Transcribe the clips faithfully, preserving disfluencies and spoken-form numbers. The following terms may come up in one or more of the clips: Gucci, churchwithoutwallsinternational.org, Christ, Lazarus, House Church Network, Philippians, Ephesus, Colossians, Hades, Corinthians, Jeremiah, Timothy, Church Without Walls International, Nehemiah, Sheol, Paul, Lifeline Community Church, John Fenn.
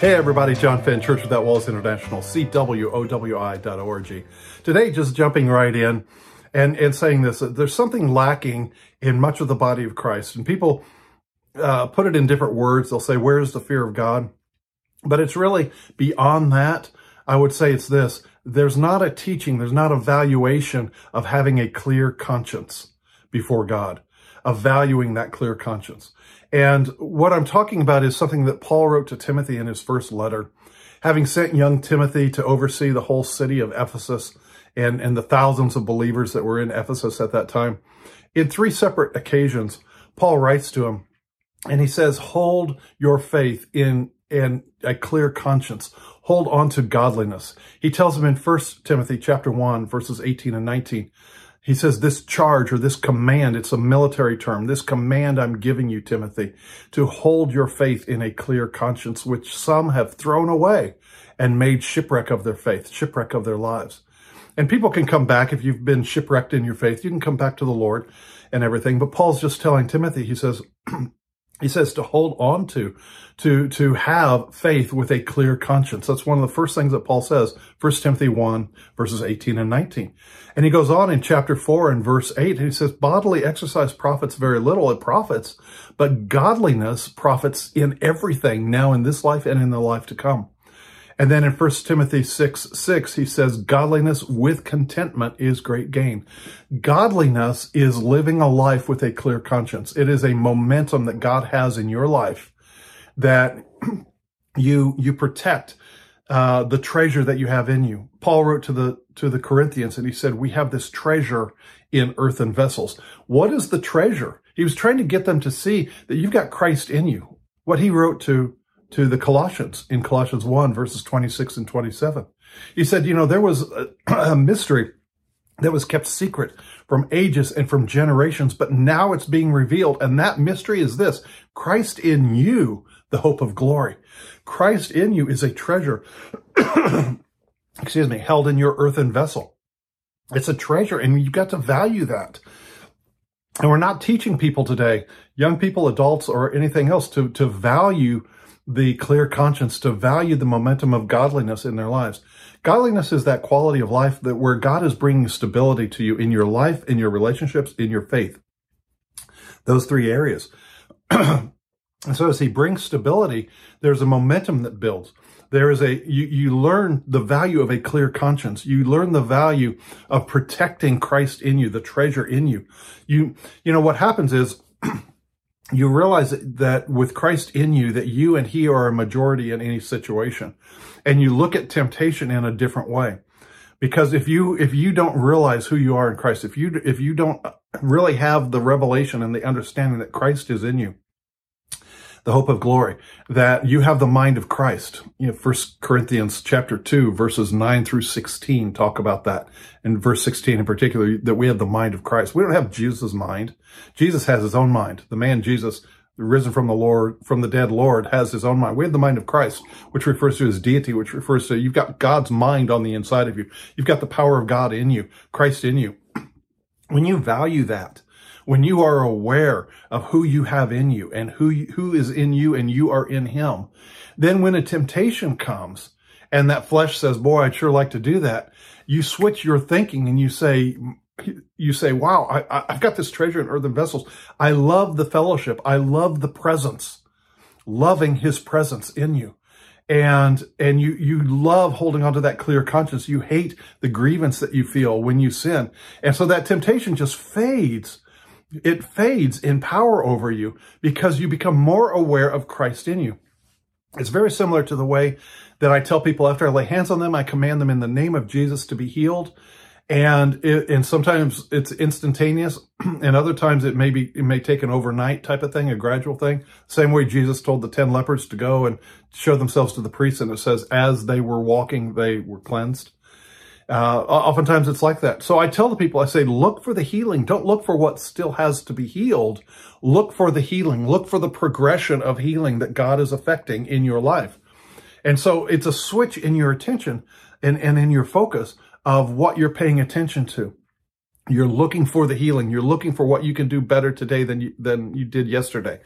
Hey everybody, John Fenn, Church Without Walls International, C W O W I dot org. Today, just jumping right in and, and saying this, there's something lacking in much of the body of Christ. And people uh, put it in different words. They'll say, where's the fear of God? But it's really beyond that. I would say it's this. There's not a teaching, there's not a valuation of having a clear conscience before God, of valuing that clear conscience. And what I'm talking about is something that Paul wrote to Timothy in his first letter. Having sent young Timothy to oversee the whole city of Ephesus and, and the thousands of believers that were in Ephesus at that time, in three separate occasions, Paul writes to him and he says, hold your faith in, in a clear conscience. Hold on to godliness. He tells him in First Timothy chapter one, verses eighteen and nineteen, he says, this charge or this command, it's a military term, this command I'm giving you, Timothy, to hold your faith in a clear conscience, which some have thrown away and made shipwreck of their faith, shipwreck of their lives. And people can come back if you've been shipwrecked in your faith. You can come back to the Lord and everything. But Paul's just telling Timothy, he says, he says to hold on to, to, to have faith with a clear conscience. That's one of the first things that Paul says, First Timothy one, verses eighteen and nineteen. And he goes on in chapter four and verse eight, and he says, bodily exercise profits very little, it profits, but godliness profits in everything, now in this life and in the life to come. And then in First Timothy six, six, he says, godliness with contentment is great gain. Godliness is living a life with a clear conscience. It is a momentum that God has in your life that you, you protect uh, the treasure that you have in you. Paul wrote to the, to the Corinthians and he said, we have this treasure in earthen vessels. What is the treasure? He was trying to get them to see that you've got Christ in you. What he wrote to to the Colossians in Colossians one, verses twenty-six and twenty-seven. He said, you know, there was a, a mystery that was kept secret from ages and from generations, but now it's being revealed. And that mystery is this, Christ in you, the hope of glory. Christ in you is a treasure, excuse me, held in your earthen vessel. It's a treasure, and you've got to value that. And we're not teaching people today, young people, adults, or anything else, to, to value the clear conscience, to value the momentum of godliness in their lives. Godliness is that quality of life that where God is bringing stability to you in your life, in your relationships, in your faith. Those three areas. And so as he brings stability, there's a momentum that builds. There is a, you, you learn the value of a clear conscience. You learn the value of protecting Christ in you, the treasure in you. You, you know, what happens is, you realize that with Christ in you, that you and he are a majority in any situation. And you look at temptation in a different way. Because if you, if you don't realize who you are in Christ, if you, if you don't really have the revelation and the understanding that Christ is in you, the hope of glory, that you have the mind of Christ. You know, First Corinthians chapter two, verses nine through sixteen talk about that. And verse sixteen in particular, that we have the mind of Christ. We don't have Jesus' mind. Jesus has his own mind. The man Jesus, risen from the Lord, from the dead Lord, has his own mind. We have the mind of Christ, which refers to his deity, which refers to you've got God's mind on the inside of you. You've got the power of God in you, Christ in you. When you value that, when you are aware of who you have in you and who you, who is in you and you are in him, then when a temptation comes and that flesh says, boy, I'd sure like to do that, you switch your thinking and you say, you say, wow, I, I've got this treasure in earthen vessels. I love the fellowship. I love the presence, loving his presence in you. And, and you, you love holding onto that clear conscience. You hate the grievance that you feel when you sin. And so that temptation just fades. It fades in power over you because you become more aware of Christ in you. It's very similar to the way that I tell people after I lay hands on them, I command them in the name of Jesus to be healed. And it, and sometimes it's instantaneous, and other times it may be, it may take an overnight type of thing, a gradual thing. Same way Jesus told the ten lepers to go and show themselves to the priest, and it says, as they were walking, they were cleansed. Uh, oftentimes it's like that. So I tell the people, I say, look for the healing. Don't look for what still has to be healed. Look for the healing. Look for the progression of healing that God is affecting in your life. And so it's a switch in your attention and, and in your focus of what you're paying attention to. You're looking for the healing. You're looking for what you can do better today than you, than you did yesterday.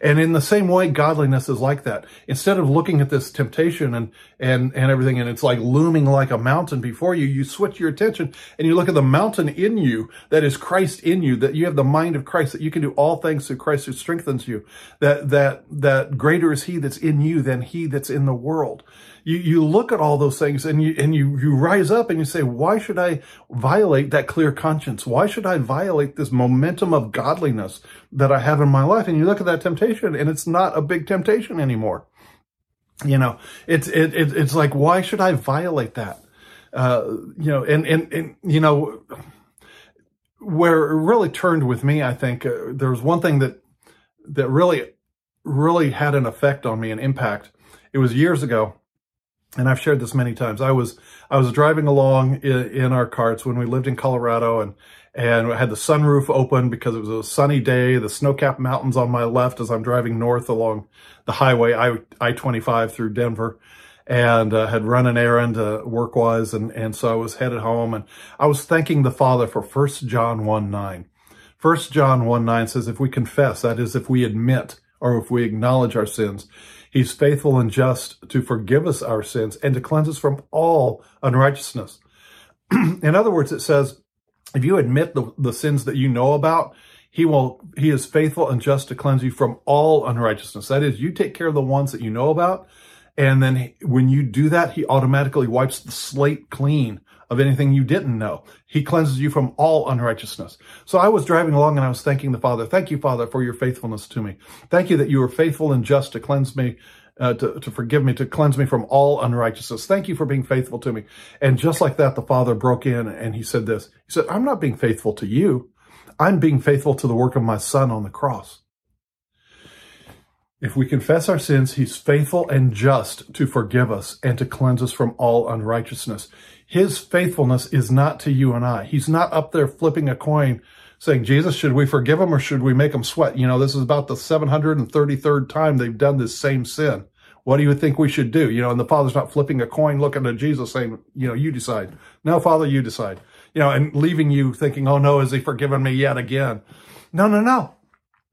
And in the same way, godliness is like that. Instead of looking at this temptation and, and, and everything, and it's like looming like a mountain before you, you switch your attention and you look at the mountain in you that is Christ in you, that you have the mind of Christ, that you can do all things through Christ who strengthens you, that, that, that greater is he that's in you than he that's in the world. You, you look at all those things and you, and you, you rise up and you say, why should I violate that clear conscience? Why should I violate this momentum of godliness that I have in my life? And you look at that temptation, and it's not a big temptation anymore. You know, it's, it, it, it's like, why should I violate that? Uh, you know, and, and, and, you know, where it really turned with me, I think uh, there was one thing that, that really, really had an effect on me, an impact. It was years ago. And I've shared this many times. I was, I was driving along in, in our carts when we lived in Colorado, and, and I had the sunroof open because it was a sunny day, the snow-capped mountains on my left as I'm driving north along the highway, I twenty-five through Denver, and uh, had run an errand uh, work-wise. And, and so I was headed home, and I was thanking the Father for First John one nine. First John one nine says, if we confess, that is, if we admit or if we acknowledge our sins, he's faithful and just to forgive us our sins and to cleanse us from all unrighteousness. In other words, it says, if you admit the, the sins that you know about, he will, he is faithful and just to cleanse you from all unrighteousness. That is, you take care of the ones that you know about. And then he, when you do that, he automatically wipes the slate clean of anything you didn't know. He cleanses you from all unrighteousness. So I was driving along and I was thanking the Father. Thank you, Father, for your faithfulness to me. Thank you that you were faithful and just to cleanse me, uh, to, to forgive me, to cleanse me from all unrighteousness. Thank you for being faithful to me. And just like that, the Father broke in and he said this. He said, I'm not being faithful to you. I'm being faithful to the work of my Son on the cross. If we confess our sins, he's faithful and just to forgive us and to cleanse us from all unrighteousness. His faithfulness is not to you and I. He's not up there flipping a coin saying, Jesus, should we forgive him or should we make him sweat? You know, this is about the seven hundred thirty-third time they've done this same sin. What do you think we should do? You know, and the Father's not flipping a coin looking at Jesus saying, you know, you decide. No, Father, you decide. You know, and leaving you thinking, oh no, has he forgiven me yet again? No, no, no.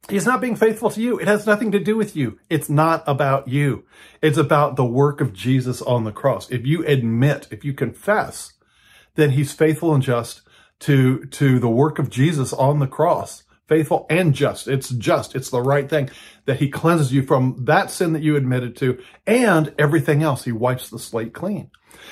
He's not being faithful to you. It has nothing to do with you. It's not about you. It's about the work of Jesus on the cross. If you admit, if you confess, then he's faithful and just to, to the work of Jesus on the cross. Faithful and just. It's just. It's the right thing that he cleanses you from that sin that you admitted to and everything else. He wipes the slate clean.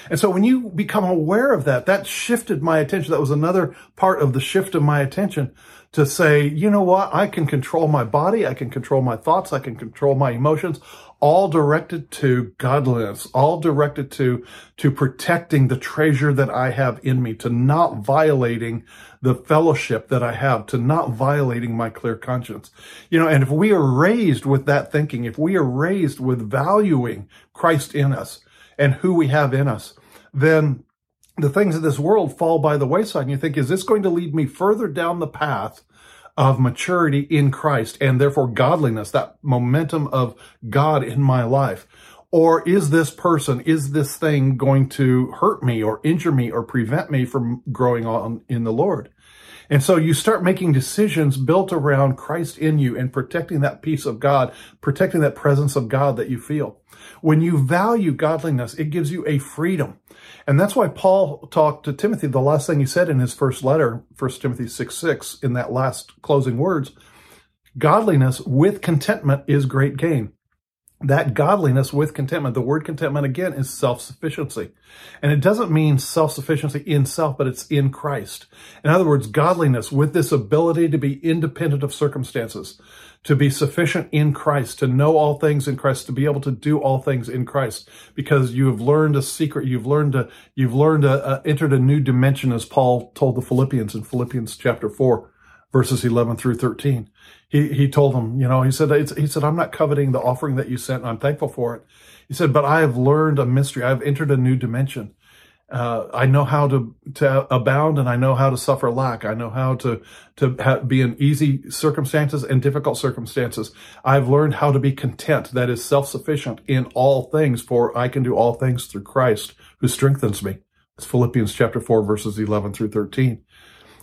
And so when you become aware of that, that shifted my attention. That was another part of the shift of my attention to say, you know what? I can control my body. I can control my thoughts. I can control my emotions, all directed to godliness, all directed to, to protecting the treasure that I have in me, to not violating the fellowship that I have, to not violating my clear conscience. You know, and if we are raised with that thinking, if we are raised with valuing Christ in us and who we have in us, then the things of this world fall by the wayside. And you think, is this going to lead me further down the path of maturity in Christ and therefore godliness, that momentum of God in my life? Or is this person, is this thing going to hurt me or injure me or prevent me from growing on in the Lord? And so you start making decisions built around Christ in you and protecting that peace of God, protecting that presence of God that you feel. When you value godliness, it gives you a freedom. And that's why Paul talked to Timothy. The last thing he said in his first letter, First Timothy six six, in that last closing words, godliness with contentment is great gain. That godliness with contentment, the word contentment again is self-sufficiency. And it doesn't mean self-sufficiency in self, but it's in Christ. In other words, godliness with this ability to be independent of circumstances, to be sufficient in Christ, to know all things in Christ, to be able to do all things in Christ, because you have learned a secret, you've learned a, you've learned a, a entered a new dimension, as Paul told the Philippians in Philippians chapter four, verses eleven through thirteen. He he told them, you know, he said, it's, he said, I'm not coveting the offering that you sent, and I'm thankful for it. He said, but I have learned a mystery. I have entered a new dimension. Uh, I know how to, to abound, and I know how to suffer lack. I know how to, to ha- be in easy circumstances and difficult circumstances. I've learned how to be content, that is self-sufficient in all things, for I can do all things through Christ who strengthens me. It's Philippians chapter four, verses eleven through thirteen.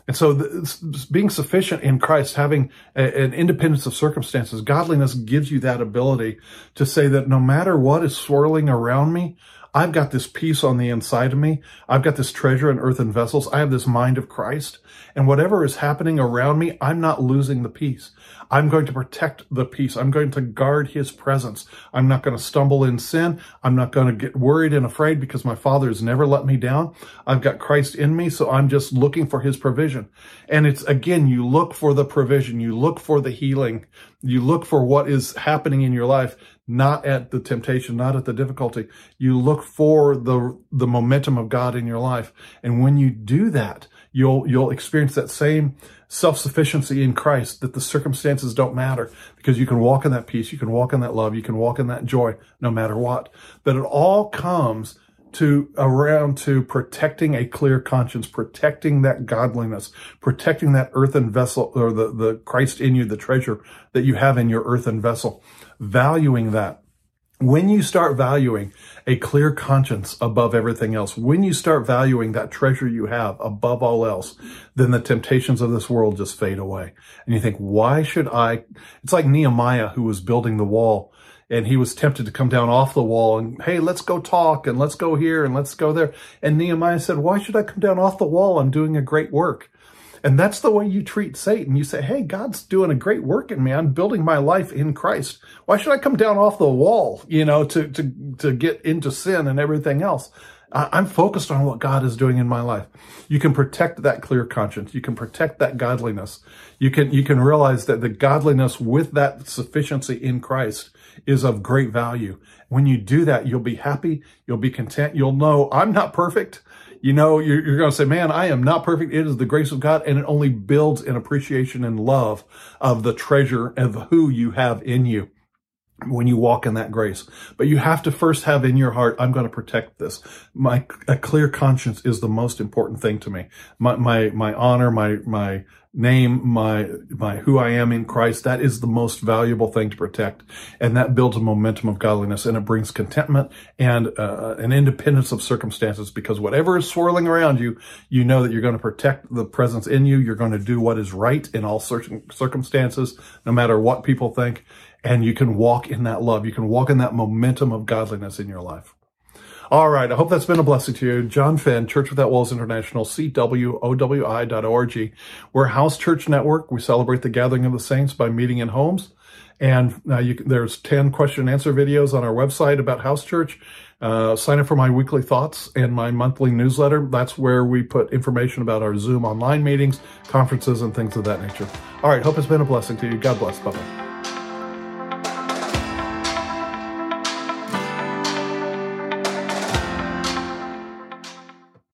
And so the, being sufficient in Christ, having a, an independence of circumstances, godliness gives you that ability to say that no matter what is swirling around me, I've got this peace on the inside of me. I've got this treasure in earthen vessels. I have this mind of Christ. And whatever is happening around me, I'm not losing the peace. I'm going to protect the peace. I'm going to guard his presence. I'm not going to stumble in sin. I'm not going to get worried and afraid because my Father has never let me down. I've got Christ in me, so I'm just looking for his provision. And it's, again, you look for the provision. You look for the healing. You look for what is happening in your life, not at the temptation, not at the difficulty. You look for the the momentum of God in your life. And when you do that, you'll you'll experience that same self-sufficiency in Christ, that the circumstances don't matter, because you can walk in that peace, you can walk in that love, you can walk in that joy, no matter what. But it all comes to around to protecting a clear conscience, protecting that godliness, protecting that earthen vessel, or the, the Christ in you, the treasure that you have in your earthen vessel, valuing that. When you start valuing a clear conscience above everything else, when you start valuing that treasure you have above all else, then the temptations of this world just fade away. And you think, why should I? It's like Nehemiah, who was building the wall, and he was tempted to come down off the wall and, hey, let's go talk and let's go here and let's go there. And Nehemiah said, why should I come down off the wall? I'm doing a great work. And that's the way you treat Satan. You say, hey, God's doing a great work in me. I'm building my life in Christ. Why should I come down off the wall, you know, to, to, to get into sin and everything else? I'm focused on what God is doing in my life. You can protect that clear conscience. You can protect that godliness. You can, you can realize that the godliness with that sufficiency in Christ is of great value. When you do that, you'll be happy. You'll be content. You'll know, I'm not perfect. You know, you're, you're going to say, man, I am not perfect. It is the grace of God. And it only builds an appreciation and love of the treasure of who you have in you when you walk in that grace. But you have to first have in your heart, I'm going to protect this. My, a clear conscience is the most important thing to me. My, my, my honor, my, my name, my, my, who I am in Christ, that is the most valuable thing to protect. And that builds a momentum of godliness, and it brings contentment and uh, an independence of circumstances, because whatever is swirling around you, you know that you're going to protect the presence in you. You're going to do what is right in all circumstances, no matter what people think. And you can walk in that love. You can walk in that momentum of godliness in your life. All right. I hope that's been a blessing to you. John Fenn, Church Without Walls International, C W O W I dot org. We're House Church Network. We celebrate the gathering of the saints by meeting in homes. And uh, you can, there's ten question and answer videos on our website about House Church. Uh, sign up for my weekly thoughts and my monthly newsletter. That's where we put information about our Zoom online meetings, conferences, and things of that nature. All right. Hope it's been a blessing to you. God bless. Bye-bye.